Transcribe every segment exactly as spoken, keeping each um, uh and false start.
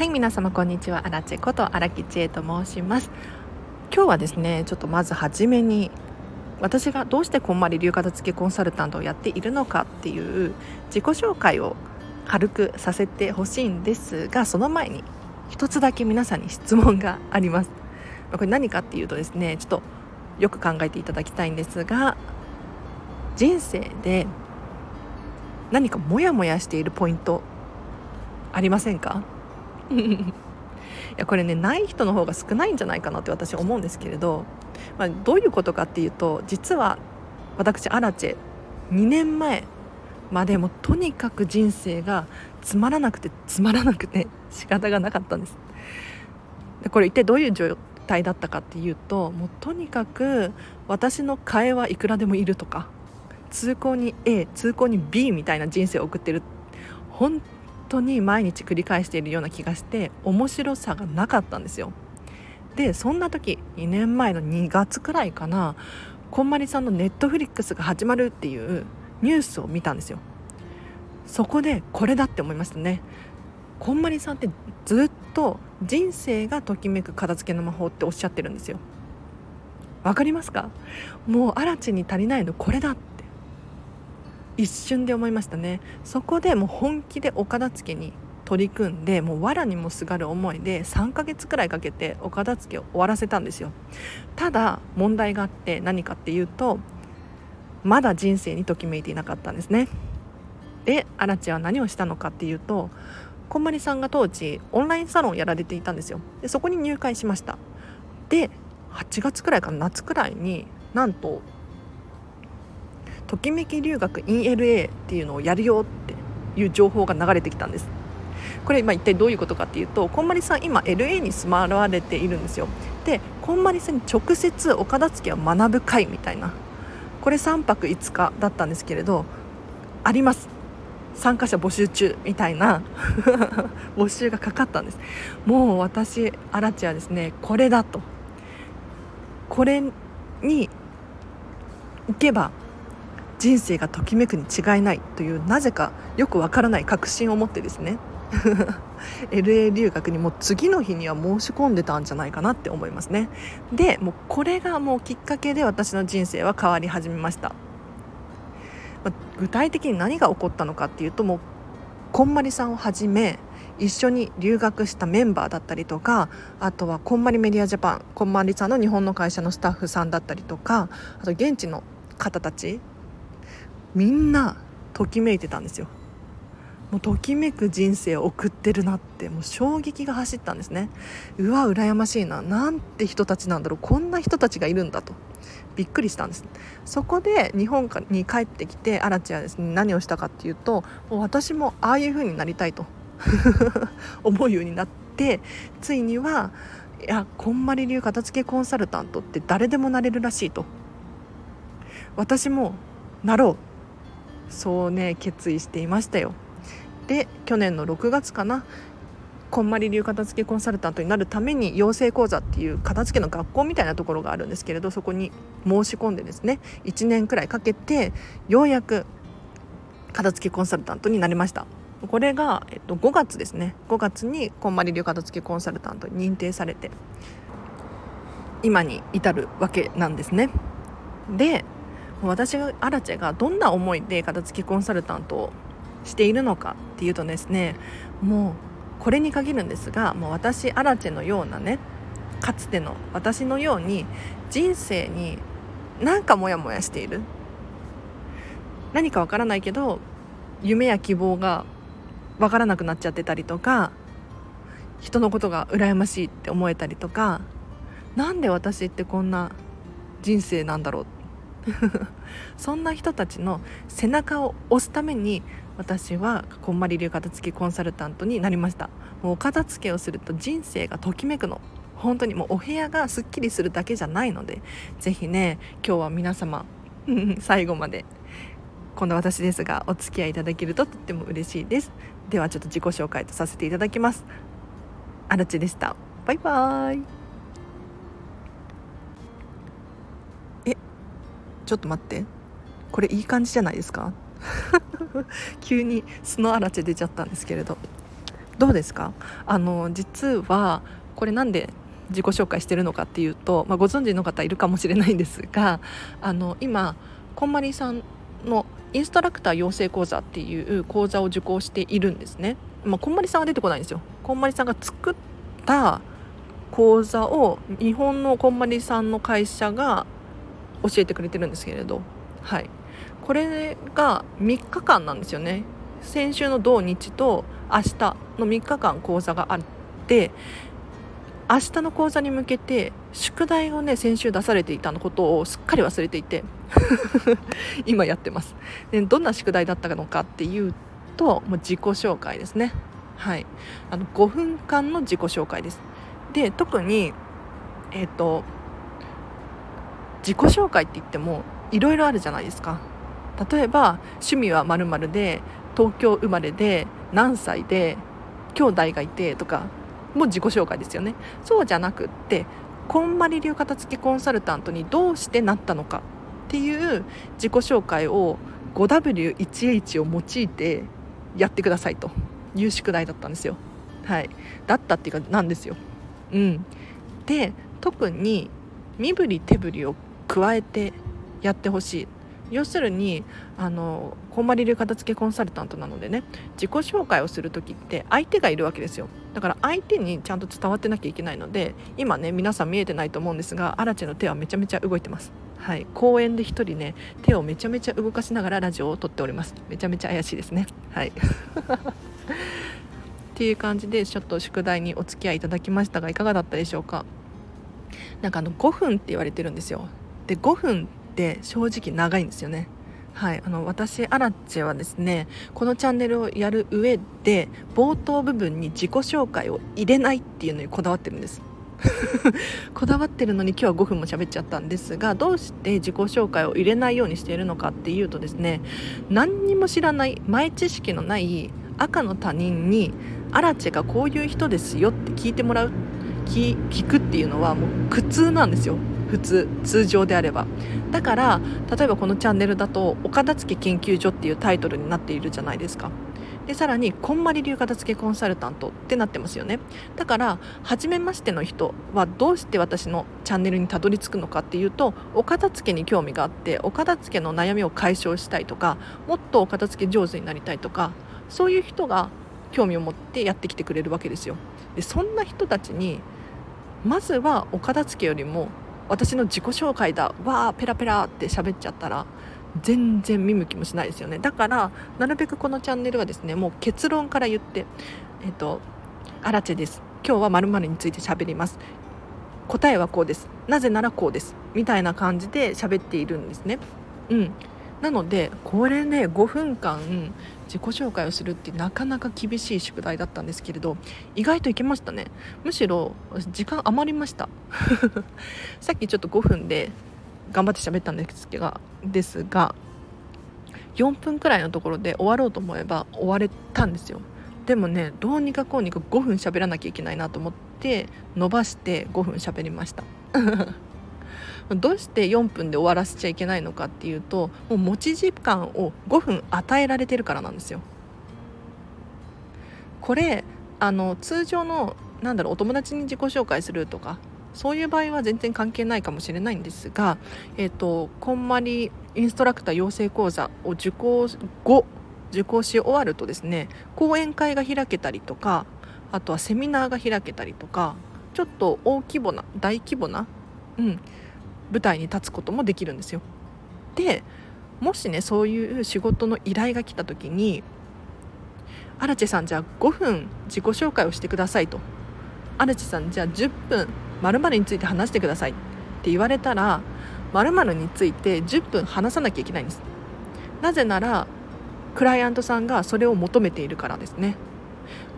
はい、皆様こんにちは。荒地こと荒木千恵と申します。今日はですね、ちょっとまずはじめに私がどうしてこんまり流片付けコンサルタントをやっているのかっていう自己紹介を軽くさせてほしいんですが、その前に一つだけ皆さんに質問があります。これ何かっていうとですね、ちょっとよく考えていただきたいんですが、人生で何かモヤモヤしているポイントありませんか？いやこれね、ない人の方が少ないんじゃないかなって私思うんですけれど、まあ、どういうことかっていうと、実は私アラチェにねんまえまでもとにかく人生がつまらなくてつまらなくて仕方がなかったんです。でこれ一体どういう状態だったかっていうと、もうとにかく私の替えはいくらでもいるとか、通行に A 通行に B みたいな人生を送ってる、本当に本当に毎日繰り返しているような気がして、面白さがなかったんですよ。でそんな時にねんまえのにがつくらいかな、こんまりさんのネットフリックスが始まるっていうニュースを見たんですよ。そこでこれだって思いましたね。こんまりさんってずっと人生がときめく片付けの魔法っておっしゃってるんですよ。わかりますか？もうアラチに足りないのこれだって一瞬で思いましたね。そこでもう本気でお片付けに取り組んで、もう藁にもすがる思いでさんかげつくらいかけてお片付けを終わらせたんですよ。ただ問題があって、何かっていうと、まだ人生にときめいていなかったんですね。でアラチは何をしたのかっていうと、こんまりさんが当時オンラインサロンをやられていたんですよ。でそこに入会しました。ではちがつくらいかな、夏くらいになんとときめき留学 in エルエー っていうのをやるよっていう情報が流れてきたんです。これ、まあ、一体どういうことかっていうと、こんまりさん今 エルエー に住まわれているんですよ。でこんまりさんに直接お片付けを学ぶ会みたいな、これさんぱくいつかだったんですけれど、あります、参加者募集中みたいな募集がかかったんです。もう私アラチはですね、これだと、これに行けば人生がときめくに違いないという、なぜかよくわからない確信を持ってですねエルエー 留学にもう次の日には申し込んでたんじゃないかなって思いますね。でもうこれがもうきっかけで私の人生は変わり始めました。まあ、具体的に何が起こったのかっていうと、もうこんまりさんをはじめ一緒に留学したメンバーだったりとか、あとはこんまりメディアジャパン、こんまりさんの日本の会社のスタッフさんだったりとか、あと現地の方たちみんなときめいてたんですよ。もうときめく人生を送ってるなって、もう衝撃が走ったんですね。うわ羨ましいな、なんて人たちなんだろう、こんな人たちがいるんだとびっくりしたんです。そこで日本に帰ってきてアラチはですね、何をしたかっていうと、もう私もああいう風になりたいと思うようになって、ついにはいやこんまり流片付けコンサルタントって誰でもなれるらしいと、私もなろう、そうね決意していましたよ。で去年のろくがつかな、こんまり流片付けコンサルタントになるために養成講座っていう片付けの学校みたいなところがあるんですけれど、そこに申し込んでですね、いちねんくらいかけてようやく片付けコンサルタントになりました。これが、えっと、ごがつですね、ごがつにこんまり流片付けコンサルタントに認定されて今に至るわけなんですね。で私がアラチェがどんな思いで片付けコンサルタントをしているのかっていうとですね、もうこれに限るんですが、もう私アラチェのようなね、かつての私のように人生になんかモヤモヤしている、何かわからないけど夢や希望がわからなくなっちゃってたりとか、人のことが羨ましいって思えたりとか、なんで私ってこんな人生なんだろうそんな人たちの背中を押すために私はこんまり流片付けコンサルタントになりました。もうお片付けをすると人生がときめくの、本当にもうお部屋がすっきりするだけじゃないので、ぜひね今日は皆様最後までこの私ですがお付き合いいただけるととっても嬉しいです。ではちょっと自己紹介とさせていただきます。あらちでした。バイバイ。ちょっと待って、これいい感じじゃないですか急に素のアラチェ出ちゃったんですけれど、どうですか？あの実はこれなんで自己紹介してるのかっていうと、まあ、ご存知の方いるかもしれないんですが、あの今こんまりさんのインストラクター養成講座っていう講座を受講しているんですね。まあ、こんまりさんは出てこないんですよ。こんまりさんが作った講座を日本のこんまりさんの会社が教えてくれてるんですけれど、はい、これがみっかかんなんですよね。先週の土日と明日のみっかかん講座があって、明日の講座に向けて宿題をね、先週出されていたのことをすっかり忘れていて今やってます。で、どんな宿題だったのかっていうと、もう自己紹介ですね。はい、あのごふんかんの自己紹介です。で、特に、えーと、自己紹介って言ってもいろいろあるじゃないですか。例えば趣味は〇〇で、東京生まれで、何歳で、兄弟がいてとかも自己紹介ですよね。そうじゃなくって、こんまり流片付きコンサルタントにどうしてなったのかっていう自己紹介を ごダブリューいちエイチ を用いてやってくださいという宿題だったんですよ。はい、だったっていうかなんですよ。うん、で、特に身振り手振りを加えてやってほしい。要するにあのこんまり流片付けコンサルタントなのでね、自己紹介をする時って相手がいるわけですよ。だから相手にちゃんと伝わってなきゃいけないので、今ね皆さん見えてないと思うんですが、アラチェの手はめちゃめちゃ動いてます。はい、公園で一人ね手をめちゃめちゃ動かしながらラジオを撮っております。めちゃめちゃ怪しいですね。はいっていう感じで、ちょっと宿題にお付き合いいただきましたが、いかがだったでしょうか。なんかあのごふんって言われてるんですよ。で、ごふんって正直長いんですよね。はい、あの私アラチェはですね、このチャンネルをやる上で冒頭部分に自己紹介を入れないっていうのにこだわってるんですこだわってるのに今日はごふんも喋っちゃったんですが、どうして自己紹介を入れないようにしているのかっていうとですね、何にも知らない前知識のない赤の他人にアラチェがこういう人ですよって聞いてもらう 聞, 聞くっていうのはもう苦痛なんですよ。普通通常であれば。だから例えばこのチャンネルだとお片付け研究所っていうタイトルになっているじゃないですか。で、さらにこんまり流片付けコンサルタントってなってますよね。だから初めましての人はどうして私のチャンネルにたどり着くのかっていうと、お片付けに興味があって、お片付けの悩みを解消したいとか、もっとお片付け上手になりたいとか、そういう人が興味を持ってやってきてくれるわけですよ。で、そんな人たちにまずはお片付けよりも私の自己紹介だわーペラペラって喋っちゃったら全然見向きもしないですよね。だからなるべくこのチャンネルはですね、もう結論から言って、えっと、アラチェです、今日は〇〇について喋ります、答えはこうです、なぜならこうです、みたいな感じで喋っているんですね。うん、なのでこれね、ごふんかん自己紹介をするってなかなか厳しい宿題だったんですけれど、意外といけましたね。むしろ時間余りましたさっきちょっとごふんで頑張って喋ったんですがですがよんぷんくらいのところで終わろうと思えば終われたんですよ。でもね、どうにかこうにかごふん喋らなきゃいけないなと思って伸ばしてごふん喋りましたどうしてよんぷんで終わらせちゃいけないのかっていうと、もう持ち時間をごふん与えられてるからなんですよ。これあの通常のなんだろうお友達に自己紹介するとかそういう場合は全然関係ないかもしれないんですが、えーと、こんまりインストラクター養成講座を受講後受講し終わるとですね、講演会が開けたりとか、あとはセミナーが開けたりとか、ちょっと大規模な大規模な、うん、舞台に立つこともできるんですよ。で、もしねそういう仕事の依頼が来た時に、アラチェさんじゃあごふん自己紹介をしてくださいと、アラチェさんじゃあじゅっぷん〇〇について話してくださいって言われたら、〇〇についてじゅっぷん話さなきゃいけないんです。なぜならクライアントさんがそれを求めているからですね。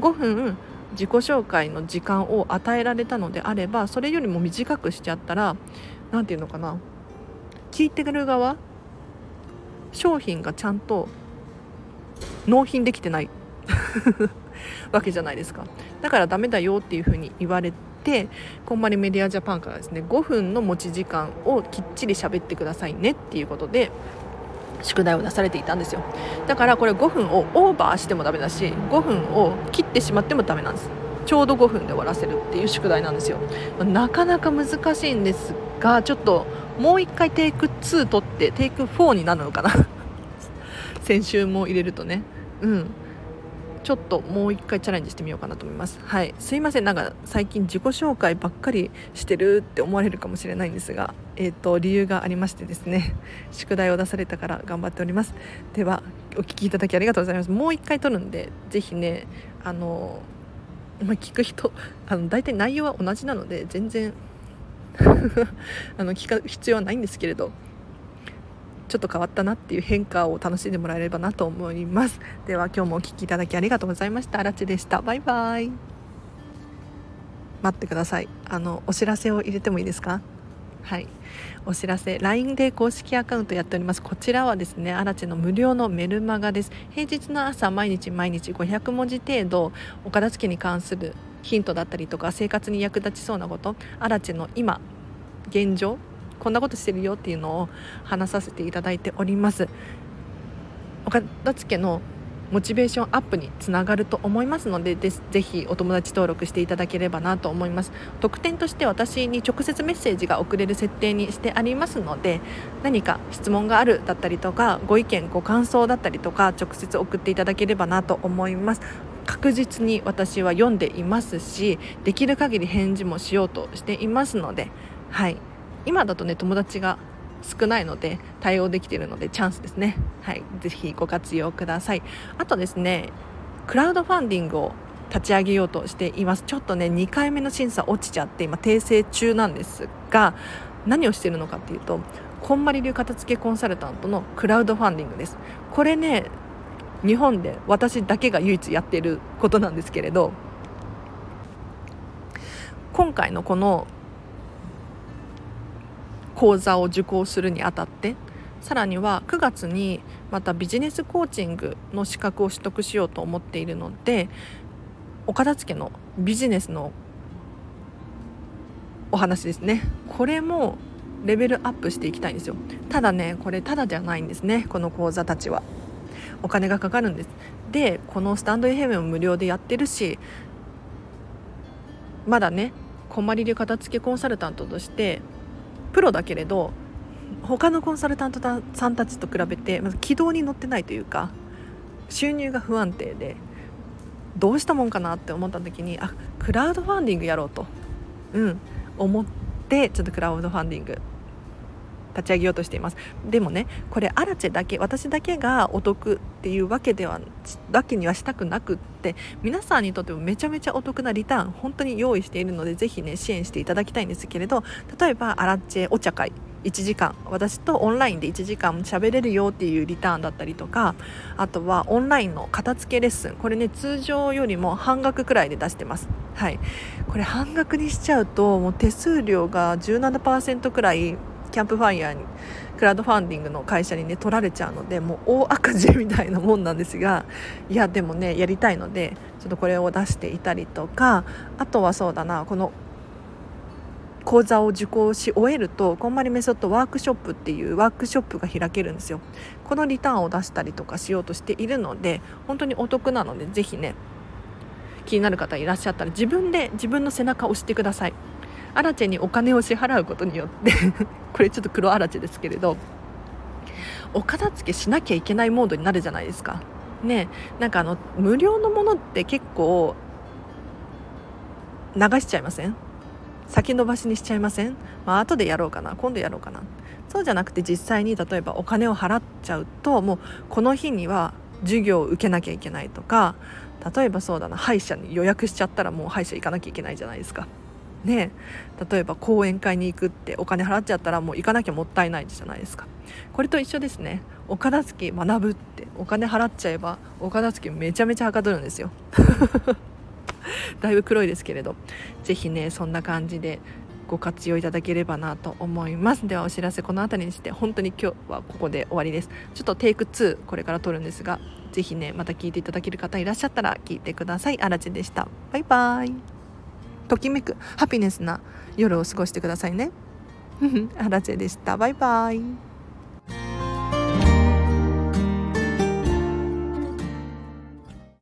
ごふん自己紹介の時間を与えられたのであれば、それよりも短くしちゃったら、なんていうのかな、聞いてくる側、商品がちゃんと納品できてないわけじゃないですか。だからダメだよっていうふうに言われて、でこんまりメディアジャパンからですね、ごふんの持ち時間をきっちり喋ってくださいねっていうことで宿題を出されていたんですよ。だからこれごふんをオーバーしてもダメだし、ごふんを切ってしまってもダメなんです。ちょうどごふんで終わらせるっていう宿題なんですよ。なかなか難しいんですが、ちょっともういっかいテイクツー取ってテイクフォーになるのかな先週も入れるとね、うん、ちょっともういっかいチャレンジしてみようかなと思います。はい、すいません、なんか最近自己紹介ばっかりしてるって思われるかもしれないんですが、えーと、理由がありましてですね、宿題を出されたから頑張っております。ではお聞きいただきありがとうございます。もういっかい取るんで、ぜひね、あのまあ、聞く人、あの大体内容は同じなので全然あの聞く必要はないんですけれど、ちょっと変わったなっていう変化を楽しんでもらえればなと思います。では今日もお聞きいただきありがとうございました。あらちでした。バイバイ。待ってください。あのお知らせを入れてもいいですか？はい、お知らせ、 ライン で公式アカウントやっております。こちらはですね、アラチェの無料のメルマガです。平日の朝毎日毎日ごひゃくもじ程度、お片付けに関するヒントだったりとか、生活に役立ちそうなこと、アラチェの今現状こんなことしてるよっていうのを話させていただいております。お片付けのモチベーションアップにつながると思いますので、ぜひお友達登録していただければなと思います。特典として私に直接メッセージが送れる設定にしてありますので、何か質問があるだったりとか、ご意見ご感想だったりとか、直接送っていただければなと思います。確実に私は読んでいますし、できる限り返事もしようとしていますので、はい、今だとね、友達が少ないので対応できているのでチャンスですね。はい、ぜひご活用ください。あとですね、クラウドファンディングを立ち上げようとしています。ちょっとね、にかいめの審査落ちちゃって今訂正中なんですが、何をしているのかっていうと、こんまり流片付けコンサルタントのクラウドファンディングです。これね、日本で私だけが唯一やっていることなんですけれど、今回のこの講座を受講するにあたって、さらにはくがつにまたビジネスコーチングの資格を取得しようと思っているので、お片付けのビジネスのお話ですね、これもレベルアップしていきたいんですよ。ただね、これただじゃないんですね。この講座たちはお金がかかるんです。で、このスタンドエフエムを無料でやってるし、まだね、こんまり流片付けコンサルタントとしてプロだけれど、他のコンサルタントさんたちと比べてまず軌道に乗ってないというか、収入が不安定でどうしたもんかなって思った時に、あ、クラウドファンディングやろうと、うん、思って、ちょっとクラウドファンディング立ち上げようとしています。でもね、これアラチェだけ、私だけがお得っていうわけではだけにはしたくなくって、皆さんにとってもめちゃめちゃお得なリターン本当に用意しているので、ぜひね、支援していただきたいんですけれど、例えばアラチェお茶会いちじかん、私とオンラインでいちじかん喋れるよっていうリターンだったりとか、あとはオンラインの片付けレッスン、これね、通常よりも半額くらいで出してます。はい、これ半額にしちゃうと、もう手数料が じゅうななパーセント くらいキャンプファイヤーに、クラウドファンディングの会社にね、取られちゃうので、もう大赤字みたいなもんなんですが、いやでもね、やりたいので、ちょっとこれを出していたりとか、あとはそうだな、この講座を受講し終えると、こんまりメソッドワークショップっていうワークショップが開けるんですよ。このリターンを出したりとかしようとしているので、本当にお得なので、ぜひね、気になる方いらっしゃったら、自分で自分の背中を押してください。アラチェにお金を支払うことによってこれちょっと黒アラチェですけれど、お片付けしなきゃいけないモードになるじゃないですかね。なんかあの無料のものって結構流しちゃいません？先延ばしにしちゃいません？まあ後でやろうかな、今度やろうかな。そうじゃなくて、実際に例えばお金を払っちゃうと、もうこの日には授業を受けなきゃいけないとか、例えばそうだな、歯医者に予約しちゃったら、もう歯医者行かなきゃいけないじゃないですかね。例えば講演会に行くってお金払っちゃったら、もう行かなきゃもったいないじゃないですか。これと一緒ですね。お片付け学ぶって、お金払っちゃえばお片付けめちゃめちゃはかどるんですよだいぶ黒いですけれど、ぜひね、そんな感じでご活用いただければなと思います。ではお知らせこのあたりにして、本当に今日はここで終わりです。ちょっとテイクツーこれから撮るんですが、ぜひね、また聞いていただける方いらっしゃったら聞いてください。あらちでした。バイバイ。ときめくハピネスな夜を過ごしてくださいね。アラチェでした。バイバイ。